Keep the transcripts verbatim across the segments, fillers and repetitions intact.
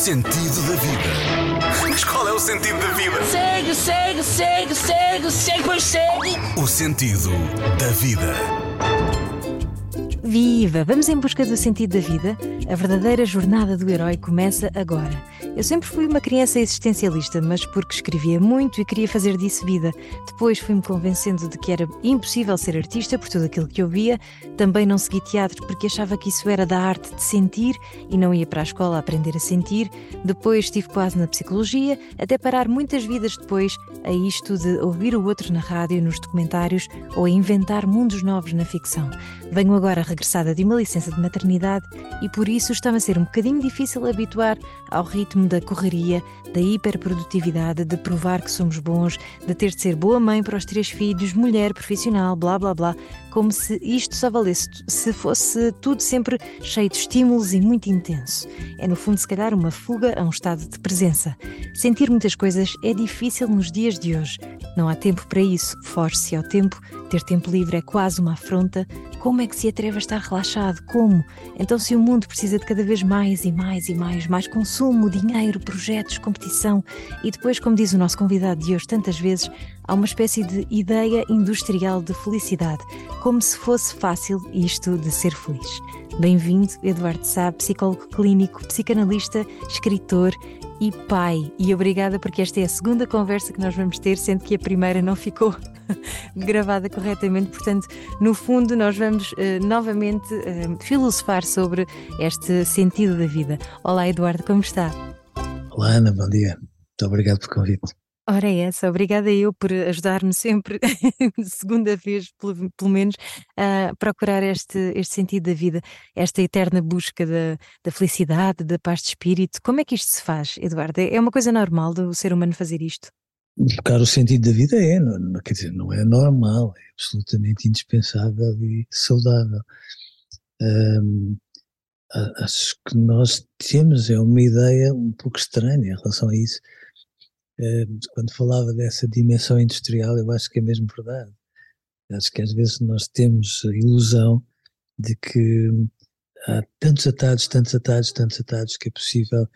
sentido da vida. Mas qual é o sentido da vida? Segue, segue, segue, segue, segue, pois segue. O sentido da vida. Viva! Vamos em busca do sentido da vida? A verdadeira jornada do herói começa agora. Eu sempre fui uma criança existencialista, mas porque escrevia muito e queria fazer disso vida. Depois fui-me convencendo de que era impossível ser artista por tudo aquilo que eu via. Também não segui teatro porque achava que isso era da arte de sentir e não ia para a escola aprender a sentir. Depois estive quase na psicologia, até parar muitas vidas depois a isto de ouvir o outro na rádio, nos documentários ou a inventar mundos novos na ficção. Venho agora regressada de uma licença de maternidade e por isso está-me a ser um bocadinho difícil habituar ao ritmo da correria, da hiperprodutividade, de provar que somos bons, de ter de ser boa mãe para os três filhos, mulher, profissional, blá blá blá, como se isto só valesse, se fosse tudo sempre cheio de estímulos e muito intenso. É no fundo se calhar uma fuga a um estado de presença. Sentir muitas coisas é difícil nos dias de hoje. Não há tempo para isso, foge-se ao tempo, ter tempo livre é quase uma afronta. Como é que se atreve a estar relaxado? Como? Então se o mundo precisa de cada vez mais e mais e mais, mais consumo, dinheiro, projetos, competição e depois, como diz o nosso convidado de hoje tantas vezes, há uma espécie de ideia industrial de felicidade, como se fosse fácil isto de ser feliz. Bem-vindo, Eduardo Sá, psicólogo clínico, psicanalista, escritor e pai. E obrigada porque esta é a segunda conversa que nós vamos ter, sendo que a primeira não ficou gravada corretamente. Portanto, no fundo, nós vamos eh, novamente eh, filosofar sobre este sentido da vida. Olá, Eduardo, como está? Olá, Ana, bom dia. Muito obrigado pelo convite. Ora é essa, obrigada eu por ajudar-me sempre, segunda vez pelo, pelo menos, a procurar este, este sentido da vida, esta eterna busca da, da felicidade, da paz de espírito. Como é que isto se faz, Eduardo? É uma coisa normal do ser humano fazer isto? Buscar o sentido da vida é, não, quer dizer, não é normal, é absolutamente indispensável e saudável. Hum, acho que nós temos é uma ideia um pouco estranha em relação a isso. Quando falava dessa dimensão industrial, eu acho que é mesmo verdade. Acho que às vezes nós temos a ilusão de que há tantos atalhos, tantos atalhos, tantos atalhos que é possível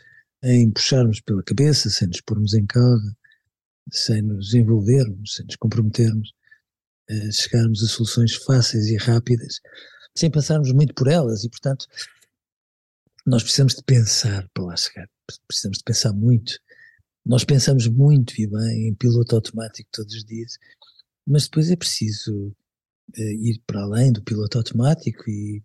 em puxarmos pela cabeça, sem nos pormos em causa, sem nos envolvermos, sem nos comprometermos, chegarmos a soluções fáceis e rápidas, sem passarmos muito por elas e, portanto, nós precisamos de pensar para lá chegar, precisamos de pensar muito. Nós pensamos muito e bem em piloto automático todos os dias, mas depois é preciso ir para além do piloto automático e,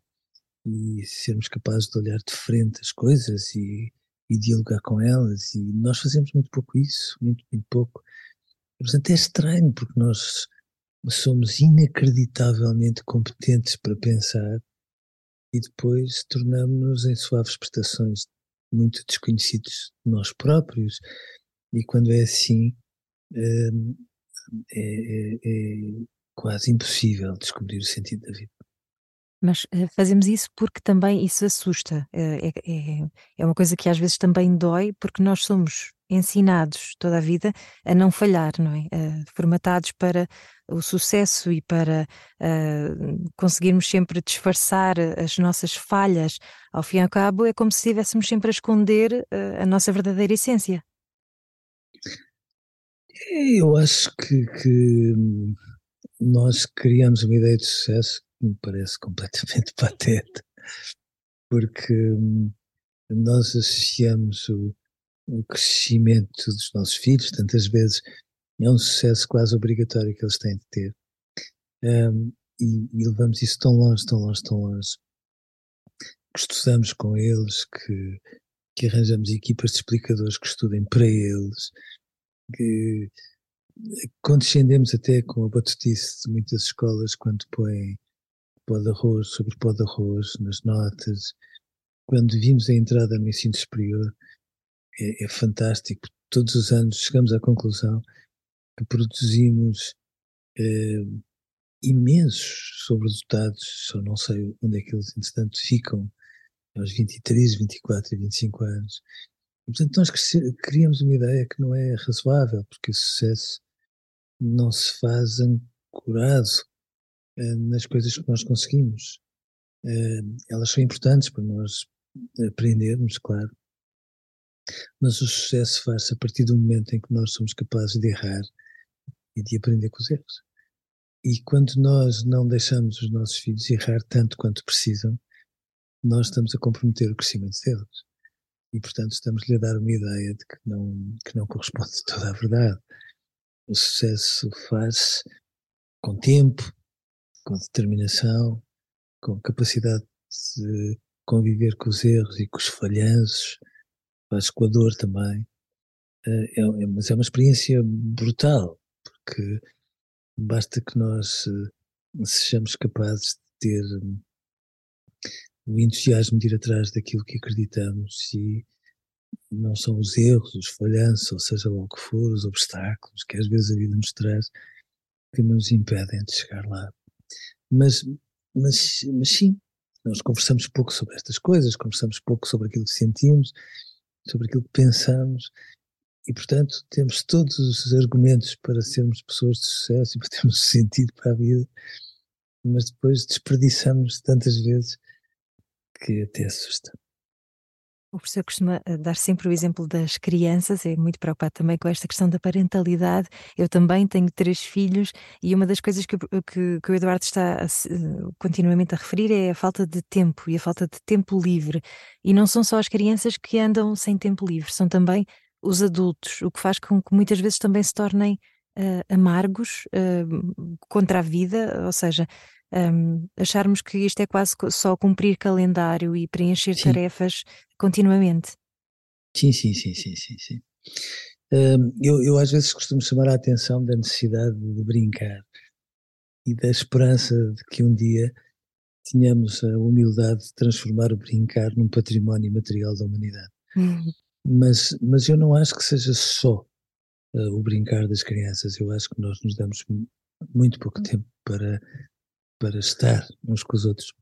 e sermos capazes de olhar de frente as coisas e, e dialogar com elas, e nós fazemos muito pouco isso, muito, muito pouco. Portanto é estranho porque nós somos inacreditavelmente competentes para pensar e depois tornamos-nos em suaves prestações muito desconhecidos de nós próprios. E quando é assim, é, é, é quase impossível descobrir o sentido da vida. Mas fazemos isso porque também isso assusta. É, é, é uma coisa que às vezes também dói, porque nós somos ensinados toda a vida a não falhar, não é? Formatados para o sucesso e para uh, conseguirmos sempre disfarçar as nossas falhas. Ao fim e ao cabo, é como se estivéssemos sempre a esconder uh, a nossa verdadeira essência. Eu acho que, que nós criamos uma ideia de sucesso que me parece completamente patente, porque nós associamos o, o crescimento dos nossos filhos, tantas vezes é um sucesso quase obrigatório que eles têm de ter, um, e, e levamos isso tão longe, tão longe, tão longe, que estudamos com eles, que, que arranjamos equipas de explicadores que estudem para eles, que condescendemos até com a batutice de muitas escolas quando põem pó de arroz sobre pó de arroz nas notas. Quando vimos a entrada no ensino superior, é, é fantástico, todos os anos chegamos à conclusão que produzimos eh, imensos sobre-resultados, só não sei onde é que eles, entretanto, ficam aos vinte e três, vinte e quatro e vinte e cinco anos. Portanto, nós criamos uma ideia que não é razoável, porque o sucesso não se faz ancorado eh, nas coisas que nós conseguimos. Eh, elas são importantes para nós aprendermos, claro, Mas o sucesso faz-se a partir do momento em que nós somos capazes de errar e de aprender com os erros. E quando nós não deixamos os nossos filhos errar tanto quanto precisam, nós estamos a comprometer o crescimento deles. E, portanto, estamos-lhe a dar uma ideia de que não, que não corresponde toda a verdade. O sucesso faz-se com tempo, com determinação, com capacidade de conviver com os erros e com os falhanços, faz-se com a dor também. É, é, mas é uma experiência brutal, porque basta que nós sejamos capazes de ter o entusiasmo de ir atrás daquilo que acreditamos, e não são os erros, os falhanços, ou seja lá o que for, os obstáculos que às vezes a vida nos traz, que nos impedem de chegar lá. Mas, mas, mas sim, nós conversamos pouco sobre estas coisas, conversamos pouco sobre aquilo que sentimos, sobre aquilo que pensamos, e portanto temos todos os argumentos para sermos pessoas de sucesso e para termos sentido para a vida, mas depois desperdiçamos tantas vezes que até assusta. O professor costuma dar sempre o exemplo das crianças, é muito preocupado também com esta questão da parentalidade. Eu também tenho três filhos e uma das coisas que, que, que o Eduardo está a, continuamente a referir é a falta de tempo e a falta de tempo livre. E não são só as crianças que andam sem tempo livre, são também os adultos, o que faz com que muitas vezes também se tornem uh, amargos, uh, contra a vida, ou seja... Um, acharmos que isto é quase só cumprir calendário e preencher sim. tarefas continuamente. Sim, sim, sim, sim, sim, sim. Um, eu, eu às vezes costumo chamar a atenção da necessidade de brincar e da esperança de que um dia tenhamos a humildade de transformar o brincar num património material da humanidade. Uhum. Mas, mas eu não acho que seja só uh, o brincar das crianças, eu acho que nós nos damos muito pouco uhum. tempo para... para estar uns com os outros.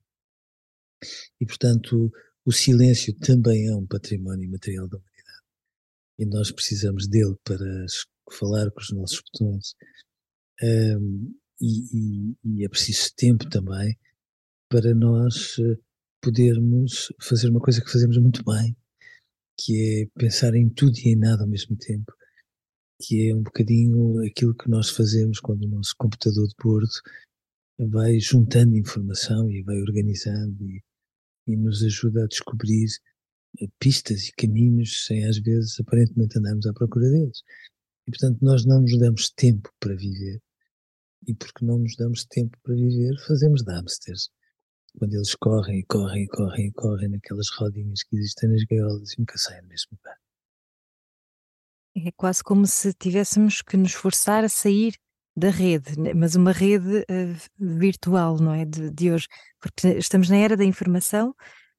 E, portanto, o silêncio também é um património imaterial da humanidade. E nós precisamos dele para falar com os nossos botões. Um, e, e, e é preciso tempo também para nós podermos fazer uma coisa que fazemos muito bem, que é pensar em tudo e em nada ao mesmo tempo, que é um bocadinho aquilo que nós fazemos quando o nosso computador de bordo vai juntando informação e vai organizando e, e nos ajuda a descobrir pistas e caminhos sem às vezes aparentemente andarmos à procura deles. E portanto nós não nos damos tempo para viver, e porque não nos damos tempo para viver fazemos dumpsters, quando eles correm e correm e correm e correm naquelas rodinhas que existem nas gaiolas e nunca saem do mesmo lugar. É quase como se tivéssemos que nos forçar a sair da rede, mas uma rede uh, virtual, não é, de, de hoje, porque estamos na era da informação,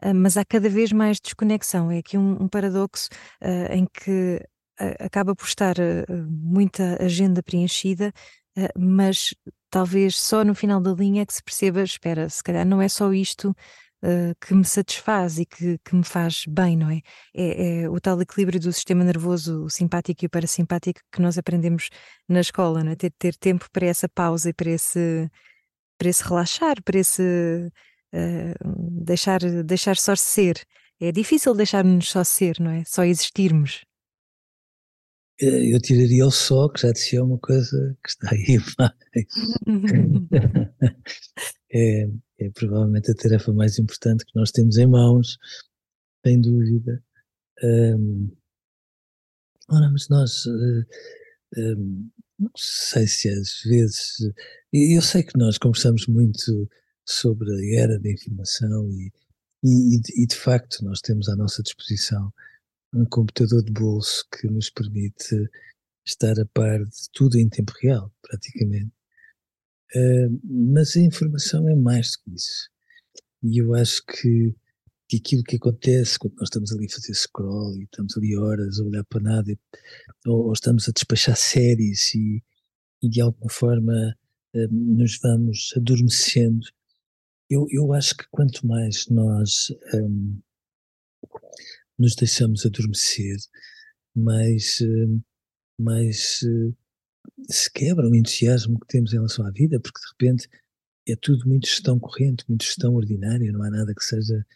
uh, mas há cada vez mais desconexão. É aqui um, um paradoxo uh, em que uh, acaba por estar uh, muita agenda preenchida, uh, mas talvez só no final da linha que se perceba, espera, se calhar não é só isto uh, que me satisfaz e que, que me faz bem, não é? É, é o tal equilíbrio do sistema nervoso, o simpático e o parasimpático, que nós aprendemos na escola, não é? Ter, ter tempo para essa pausa e para esse, para esse relaxar, para esse uh, deixar, deixar só ser. É difícil deixar-nos só ser, não é? Só existirmos. Eu tiraria o só, que já dizia uma coisa que está aí mais. é, é provavelmente a tarefa mais importante que nós temos em mãos, sem dúvida. Um, ora, mas nós... Uh, um, não sei se às vezes... Eu sei que nós conversamos muito sobre a era da informação e, e, e de facto nós temos à nossa disposição um computador de bolso que nos permite estar a par de tudo em tempo real, praticamente. Uh, mas a informação é mais do que isso. E eu acho que, que aquilo que acontece quando nós estamos ali a fazer scroll e estamos ali horas a olhar para nada, e, ou, ou estamos a despachar séries e, e de alguma forma uh, nos vamos adormecendo, eu, eu acho que quanto mais nós... Um, nos deixamos adormecer, mas, mas se quebra o entusiasmo que temos em relação à vida, porque de repente é tudo muito gestão corrente, muito gestão ordinária, não há nada que seja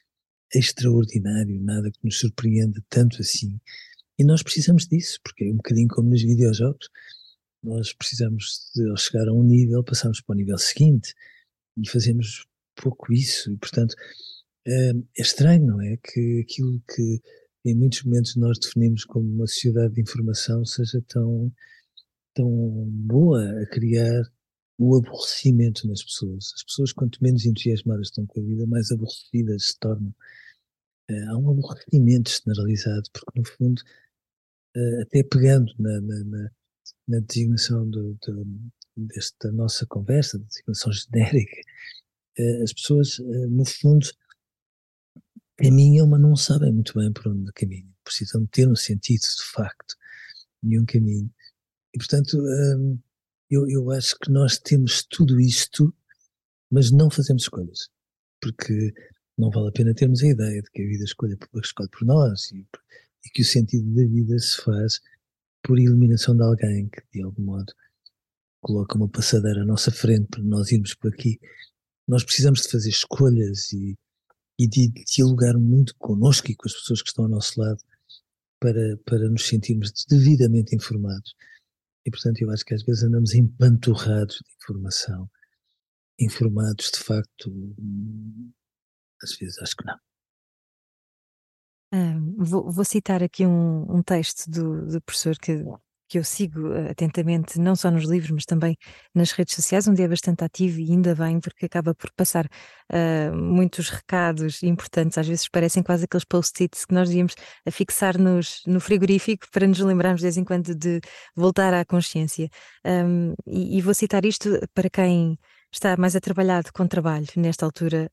extraordinário, nada que nos surpreenda tanto assim. E nós precisamos disso, porque é um bocadinho como nos videojogos, nós precisamos de, ao chegar a um nível, passarmos para o nível seguinte, e fazemos pouco isso, e portanto é estranho, não é? Que aquilo que em muitos momentos nós definimos como uma sociedade de informação seja tão, tão boa a criar o aborrecimento nas pessoas. As pessoas, quanto menos entusiasmadas estão com a vida, mais aborrecidas se tornam. Há um aborrecimento generalizado, porque no fundo, até pegando na, na, na, na designação do, do, desta nossa conversa, da designação genérica, as pessoas no fundo caminham, mas não sabem muito bem por onde caminham, precisam ter um sentido de facto e um caminho. E portanto, eu, eu acho que nós temos tudo isto, mas não fazemos escolhas, porque não vale a pena termos a ideia de que a vida escolhe por nós e, e que o sentido da vida se faz por eliminação de alguém que, de algum modo, coloca uma passadeira à nossa frente para nós irmos por aqui. Nós precisamos de fazer escolhas e, e de dialogar muito connosco e com as pessoas que estão ao nosso lado para, para nos sentirmos devidamente informados. E, portanto, eu acho que às vezes andamos empanturrados de informação, informados de facto. Às vezes acho que não. Ah, vou, vou citar aqui um, um texto do, do professor que, que eu sigo atentamente, não só nos livros, mas também nas redes sociais, onde é bastante ativo, e ainda bem, porque acaba por passar uh, muitos recados importantes. Às vezes parecem quase aqueles post-its que nós devíamos fixar nos, no frigorífico para nos lembrarmos de vez em quando de voltar à consciência. Um, e, e vou citar isto para quem está mais atrabalhado com trabalho. Nesta altura,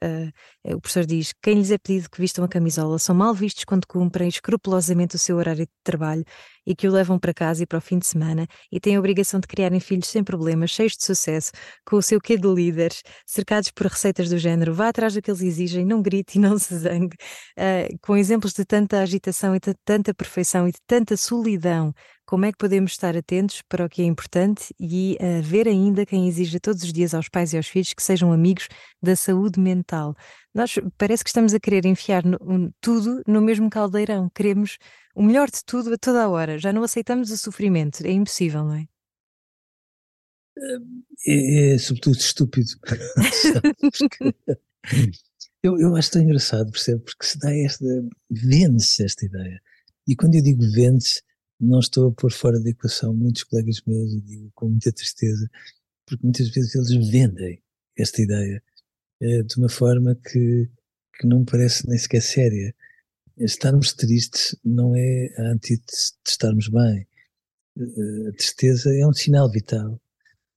uh, o professor diz: quem lhes é pedido que vistam a camisola são mal vistos quando cumprem escrupulosamente o seu horário de trabalho e que o levam para casa e para o fim de semana, e têm a obrigação de criarem filhos sem problemas, cheios de sucesso, com o seu quê de líderes, cercados por receitas do género vá atrás do que eles exigem, não grite e não se zangue, uh, com exemplos de tanta agitação e de tanta perfeição e de tanta solidão. Como é que podemos estar atentos para o que é importante e uh, ver ainda quem exige todos os dias aos pais e aos filhos que sejam amigos da saúde mental? Nós parece que estamos a querer enfiar no, um, tudo no mesmo caldeirão. Queremos o melhor de tudo a toda a hora. Já não aceitamos o sofrimento. É impossível, não é? É, é sobretudo estúpido. eu, eu acho tão engraçado, percebe? Porque se dá esta... vende-se esta ideia. E quando eu digo vende-se, não estou a pôr fora da equação muitos colegas meus, e digo com muita tristeza, porque muitas vezes eles vendem esta ideia eh, de uma forma que, que não parece nem sequer séria. Estarmos tristes não é a antítese de estarmos bem. A tristeza é um sinal vital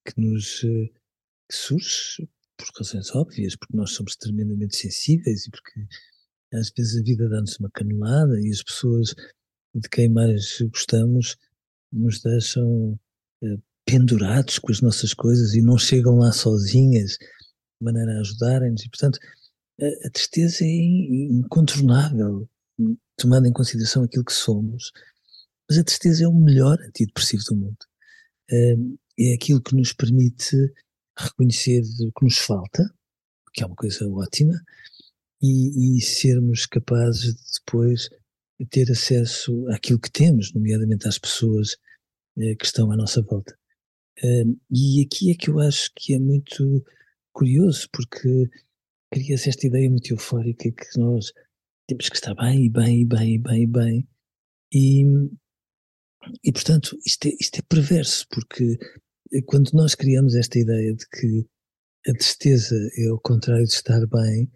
que nos eh, que surge por razões óbvias, porque nós somos tremendamente sensíveis e porque às vezes a vida dá-nos uma canelada e as pessoas de quem mais gostamos nos deixam eh, pendurados com as nossas coisas e não chegam lá sozinhas de maneira a ajudarem-nos, e portanto a, a tristeza é incontornável, tomando em consideração aquilo que somos, mas a tristeza é o melhor antidepressivo do mundo. Eh, é aquilo que nos permite reconhecer o que nos falta, que é uma coisa ótima, e, e sermos capazes de depois ter acesso àquilo que temos, nomeadamente às pessoas eh, que estão à nossa volta. Um, e aqui é que eu acho que é muito curioso, porque cria-se esta ideia muito eufórica que nós temos que estar bem, e bem, e bem, e bem, e bem. E, e portanto, isto é, isto é perverso, porque quando nós criamos esta ideia de que a tristeza é o contrário de estar bem,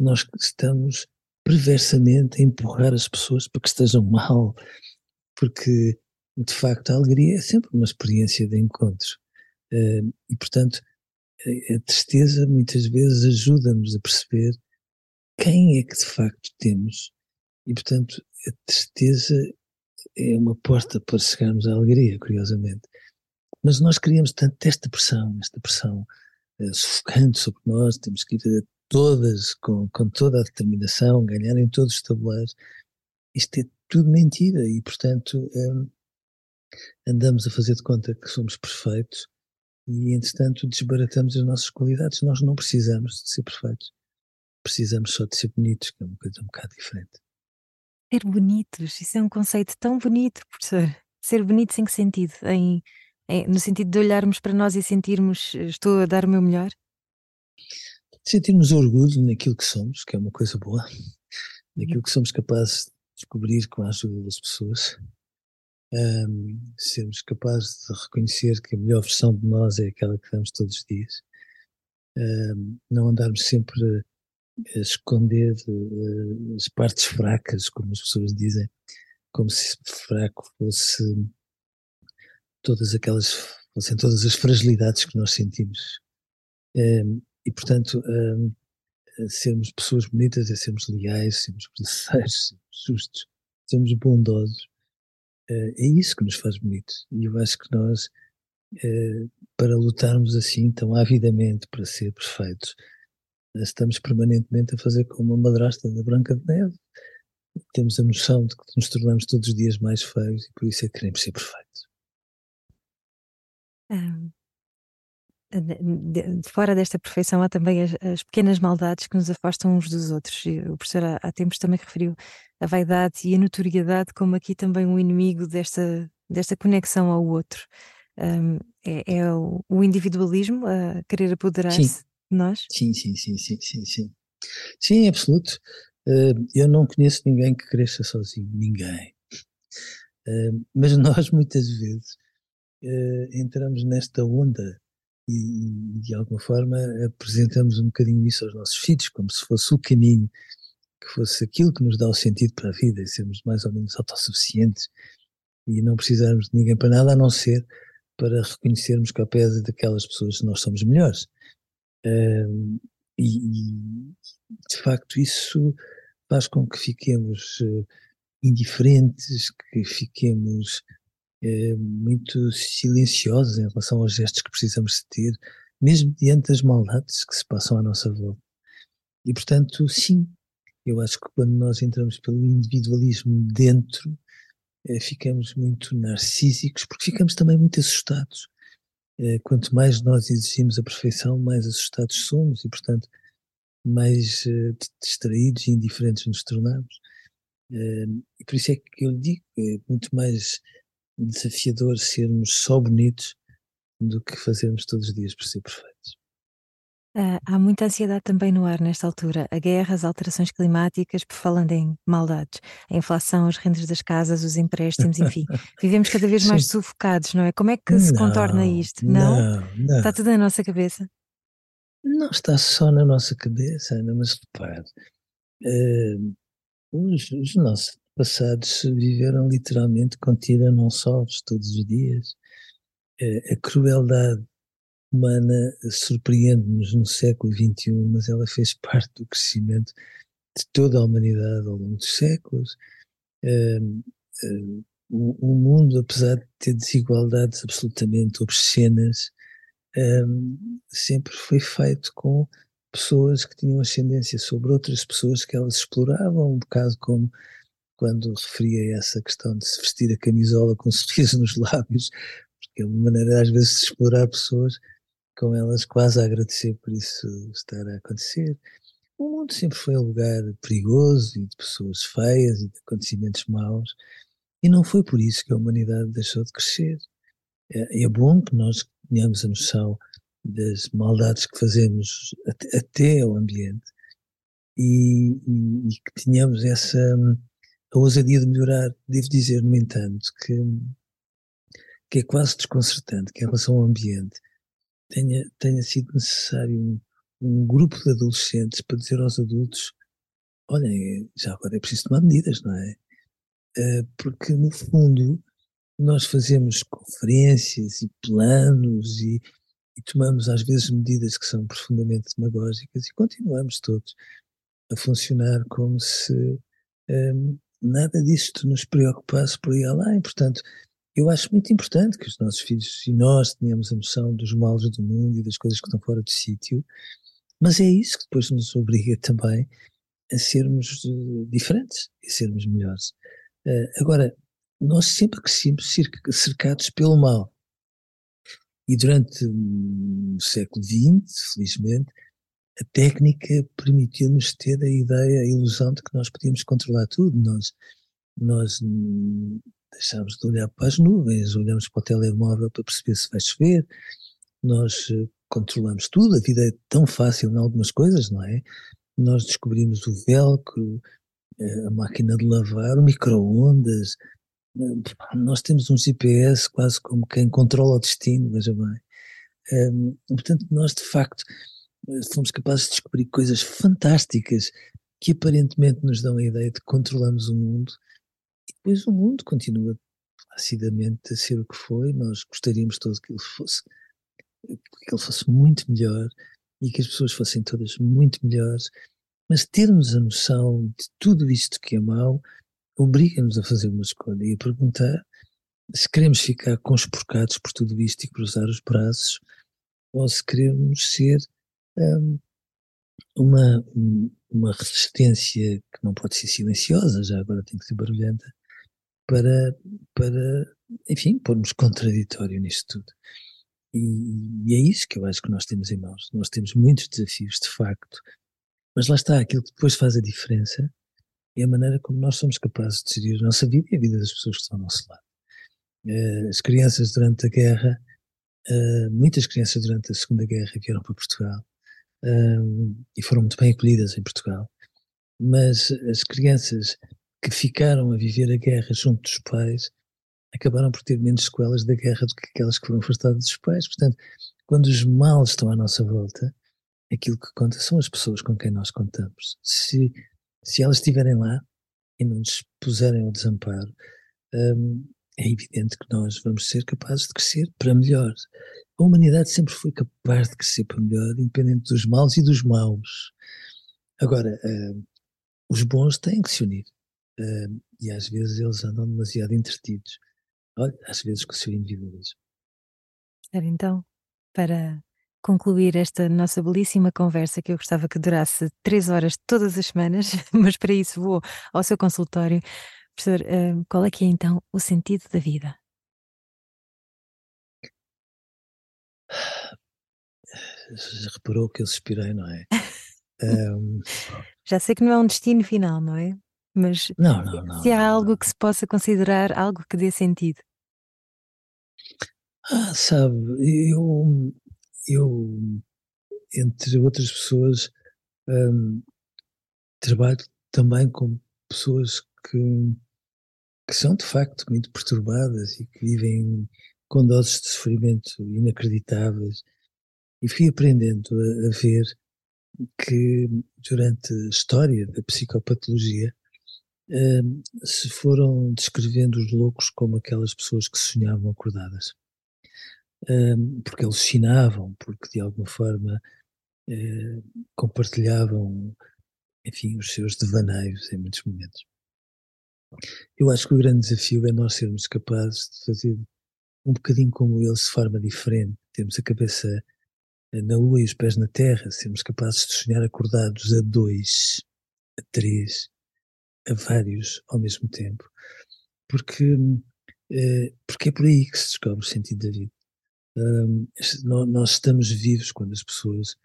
nós estamos perversamente a empurrar as pessoas para que estejam mal, porque de facto a alegria é sempre uma experiência de encontro e portanto a tristeza muitas vezes ajuda-nos a perceber quem é que de facto temos, e portanto a tristeza é uma porta para chegarmos à alegria, curiosamente, mas nós criamos tanto esta pressão, esta pressão sufocante sobre nós, temos que ir a todas, com, com toda a determinação, ganharem todos os tabuleiros. Isto é tudo mentira e, portanto, hum, andamos a fazer de conta que somos perfeitos e, entretanto, desbaratamos as nossas qualidades. Nós não precisamos de ser perfeitos, precisamos só de ser bonitos, que é uma coisa um bocado diferente. Ser bonitos, isso é um conceito tão bonito, professor. Ser bonitos em que sentido? Em, em, no sentido de olharmos para nós e sentirmos, estou a dar o meu melhor? Sentirmos orgulho naquilo que somos, que é uma coisa boa, naquilo que somos capazes de descobrir com a ajuda das pessoas, um, sermos capazes de reconhecer que a melhor versão de nós é aquela que damos todos os dias, um, não andarmos sempre a esconder uh, as partes fracas, como as pessoas dizem, como se fraco fosse todas aquelas, fossem todas as fragilidades que nós sentimos. Um, e, portanto, um, sermos pessoas bonitas é sermos leais, sermos verdadeiros, sermos justos, sermos bondosos. Uh, é isso que nos faz bonitos. E eu acho que nós, uh, para lutarmos assim tão avidamente para ser perfeitos, estamos permanentemente a fazer como uma madrasta da Branca de Neve. Temos a noção de que nos tornamos todos os dias mais feios e por isso é que queremos ser perfeitos. Ah, de, de fora desta perfeição há também as, as pequenas maldades que nos afastam uns dos outros. O professor há, há tempos também referiu a vaidade e a notoriedade como aqui também um inimigo desta, desta conexão ao outro. Um, é é o, o individualismo a querer apoderar-se de nós? Sim, sim, sim, sim, sim, sim. Sim, absoluto. Eu não conheço ninguém que cresça sozinho, ninguém. Mas nós muitas vezes entramos nesta onda e de alguma forma apresentamos um bocadinho isso aos nossos filhos, como se fosse o caminho, que fosse aquilo que nos dá o sentido para a vida e sermos mais ou menos autossuficientes e não precisarmos de ninguém para nada, a não ser para reconhecermos que ao pé daquelas pessoas nós somos melhores. E, de facto, isso faz com que fiquemos indiferentes, que fiquemos é, muito silenciosos em relação aos gestos que precisamos ter, mesmo diante das maldades que se passam à nossa volta. E, portanto, sim, eu acho que quando nós entramos pelo individualismo dentro, é, ficamos muito narcísicos, porque ficamos também muito assustados. Quanto mais nós exigimos a perfeição, mais assustados somos e, portanto, mais uh, distraídos e indiferentes nos tornamos. Uh, e por isso é que eu lhe digo, é muito mais desafiador sermos só bonitos do que fazermos todos os dias por ser perfeitos. Ah, há muita ansiedade também no ar nesta altura. A guerra, as alterações climáticas, por falando em maldades, a inflação, as rendas das casas, os empréstimos, enfim. Vivemos cada vez mais sufocados, não é? Como é que não, se contorna isto? Não? Não, não? Está tudo na nossa cabeça? Não está só na nossa cabeça, Ana, mas repare, uh, os, os nossos passados viveram literalmente com tiranossauros todos os dias. Uh, a crueldade humana surpreende-nos no século vinte e um, mas ela fez parte do crescimento de toda a humanidade ao longo dos séculos. Um, um, o mundo, apesar de ter desigualdades absolutamente obscenas, um, sempre foi feito com pessoas que tinham ascendência sobre outras pessoas que elas exploravam, um bocado como quando referia essa questão de se vestir a camisola com um sorriso nos lábios, porque é uma maneira às vezes de explorar pessoas com elas quase a agradecer por isso estar a acontecer. O mundo sempre foi um lugar perigoso e de pessoas feias e de acontecimentos maus, e não foi por isso que a humanidade deixou de crescer. É, é bom que nós tenhamos a noção das maldades que fazemos até, até ao ambiente e, e, e que tenhamos essa a ousadia de melhorar. Devo dizer, no entanto, que, que é quase desconcertante que em relação ao ambiente Tenha, tenha sido necessário um, um grupo de adolescentes para dizer aos adultos: olhem, já agora é preciso tomar medidas, não é? Uh, porque, no fundo, nós fazemos conferências e planos e, e tomamos, às vezes, medidas que são profundamente demagógicas e continuamos todos a funcionar como se um, nada disto nos preocupasse por aí além. Portanto, eu acho muito importante que os nossos filhos e nós tenhamos a noção dos males do mundo e das coisas que estão fora do sítio, mas é isso que depois nos obriga também a sermos diferentes e sermos melhores. Uh, agora, nós sempre crescemos cercados pelo mal. E durante o século vinte, felizmente, a técnica permitiu-nos ter a ideia, a ilusão de que nós podíamos controlar tudo. Nós nós deixamos de olhar para as nuvens, olhamos para o telemóvel para perceber se vai chover, nós controlamos tudo, a vida é tão fácil em algumas coisas, não é? Nós descobrimos o velcro, a máquina de lavar, o micro-ondas, nós temos um G P S quase como quem controla o destino, veja bem. Um, portanto, nós de facto fomos capazes de descobrir coisas fantásticas que aparentemente nos dão a ideia de que controlamos o mundo, e depois o mundo continua placidamente a ser o que foi. Nós gostaríamos todos que ele fosse, que ele fosse muito melhor e que as pessoas fossem todas muito melhores, mas termos a noção de tudo isto que é mau obriga-nos a fazer uma escolha e a perguntar se queremos ficar conspurcados por tudo isto e cruzar os braços, ou se queremos ser um, uma, uma resistência que não pode ser silenciosa, já agora tem que ser barulhenta, para, para enfim, pormos contraditório nisto tudo. E, e é isso que eu acho que nós temos em mãos. Nós temos muitos desafios, de facto, mas lá está, aquilo que depois faz a diferença é a maneira como nós somos capazes de decidir a nossa vida e a vida das pessoas que estão ao nosso lado. As crianças durante a guerra, muitas crianças durante a Segunda Guerra vieram para Portugal e foram muito bem acolhidas em Portugal, mas as crianças que ficaram a viver a guerra junto dos pais acabaram por ter menos sequelas da guerra do que aquelas que foram afastadas dos pais. Portanto, quando os males estão à nossa volta, aquilo que conta são as pessoas com quem nós contamos. Se, se elas estiverem lá e não nos puserem ao desamparo, é evidente que nós vamos ser capazes de crescer para melhor. A humanidade sempre foi capaz de crescer para melhor, independente dos maus e dos maus. Agora, uh, os bons têm que se unir. Uh, e às vezes eles andam demasiado entretidos. Olha, às vezes com o seu individualismo. Então, para concluir esta nossa belíssima conversa, que eu gostava que durasse três horas todas as semanas, mas para isso vou ao seu consultório. Professor, qual é que é então o sentido da vida? Já reparou que eu suspirei, não é? um... Já sei que não é um destino final, não é? Mas não, não, não, se há algo não, que se possa considerar algo que dê sentido? Ah, sabe, eu, eu entre outras pessoas, um, trabalho também com pessoas que que são de facto muito perturbadas e que vivem com doses de sofrimento inacreditáveis, e fui aprendendo a, a ver que durante a história da psicopatologia eh, se foram descrevendo os loucos como aquelas pessoas que sonhavam acordadas, eh, porque alucinavam, porque de alguma forma eh, compartilhavam, enfim, os seus devaneios em muitos momentos. Eu acho que o grande desafio é nós sermos capazes de fazer um bocadinho como eles, de forma diferente, termos a cabeça na lua e os pés na terra, sermos capazes de sonhar acordados a dois, a três, a vários ao mesmo tempo, porque, porque é por aí que se descobre o sentido da vida. Nós estamos vivos quando as pessoas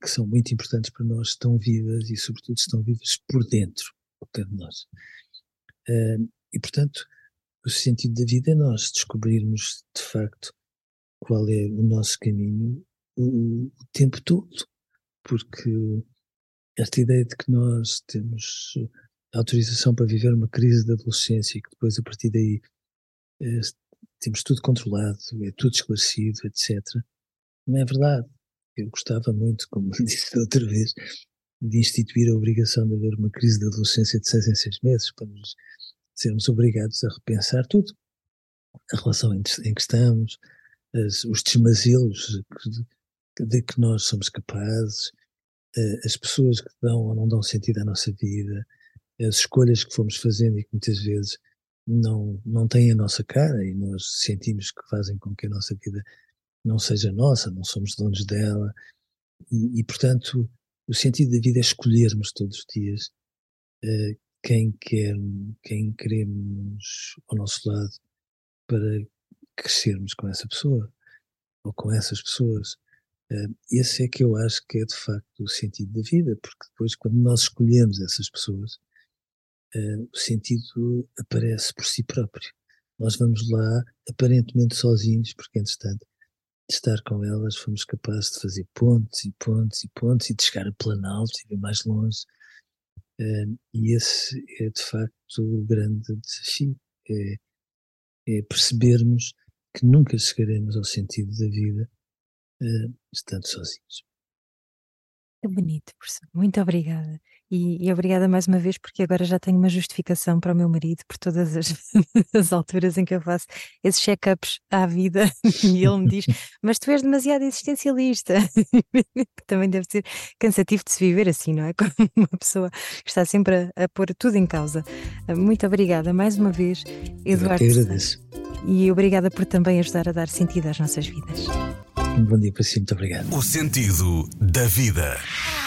que são muito importantes para nós estão vivas e sobretudo estão vivas por dentro, por dentro de nós. Uh, e portanto o sentido da vida é nós descobrirmos de facto qual é o nosso caminho o, o tempo todo, porque esta ideia de que nós temos autorização para viver uma crise da adolescência e que depois a partir daí uh, temos tudo controlado, é tudo esclarecido, etcétera, não é verdade. Eu gostava muito, como disse outra vez, de instituir a obrigação de haver uma crise de adolescência de seis em seis meses, para nos sermos obrigados a repensar tudo, a relação em que estamos, as, os desmazelos de, de que nós somos capazes, as pessoas que dão ou não dão sentido à nossa vida, as escolhas que fomos fazendo e que muitas vezes não, não têm a nossa cara e nós sentimos que fazem com que a nossa vida não seja nossa, não somos donos dela, e, e portanto... O sentido da vida é escolhermos todos os dias uh, quem, quer, quem queremos ao nosso lado para crescermos com essa pessoa ou com essas pessoas. Uh, esse é que eu acho que é de facto o sentido da vida, porque depois quando nós escolhemos essas pessoas, uh, o sentido aparece por si próprio. Nós vamos lá aparentemente sozinhos, porque, entretanto, de estar com elas, fomos capazes de fazer pontes e pontes e pontes e de chegar a planalto e ir mais longe. Uh, e esse é, de facto, o grande desafio. É, é percebermos que nunca chegaremos ao sentido da vida uh, estando sozinhos. É bonito, professor. Muito obrigada. E, e obrigada mais uma vez, porque agora já tenho uma justificação para o meu marido por todas as, as alturas em que eu faço esses check-ups à vida. E ele me diz, mas tu és demasiado existencialista. Também deve ser cansativo de se viver assim, não é? Como uma pessoa que está sempre a, a pôr tudo em causa. Muito obrigada mais uma vez, Eduardo. Eu agradeço. E obrigada por também ajudar a dar sentido às nossas vidas. Um bom dia para si, muito obrigado. O sentido da vida.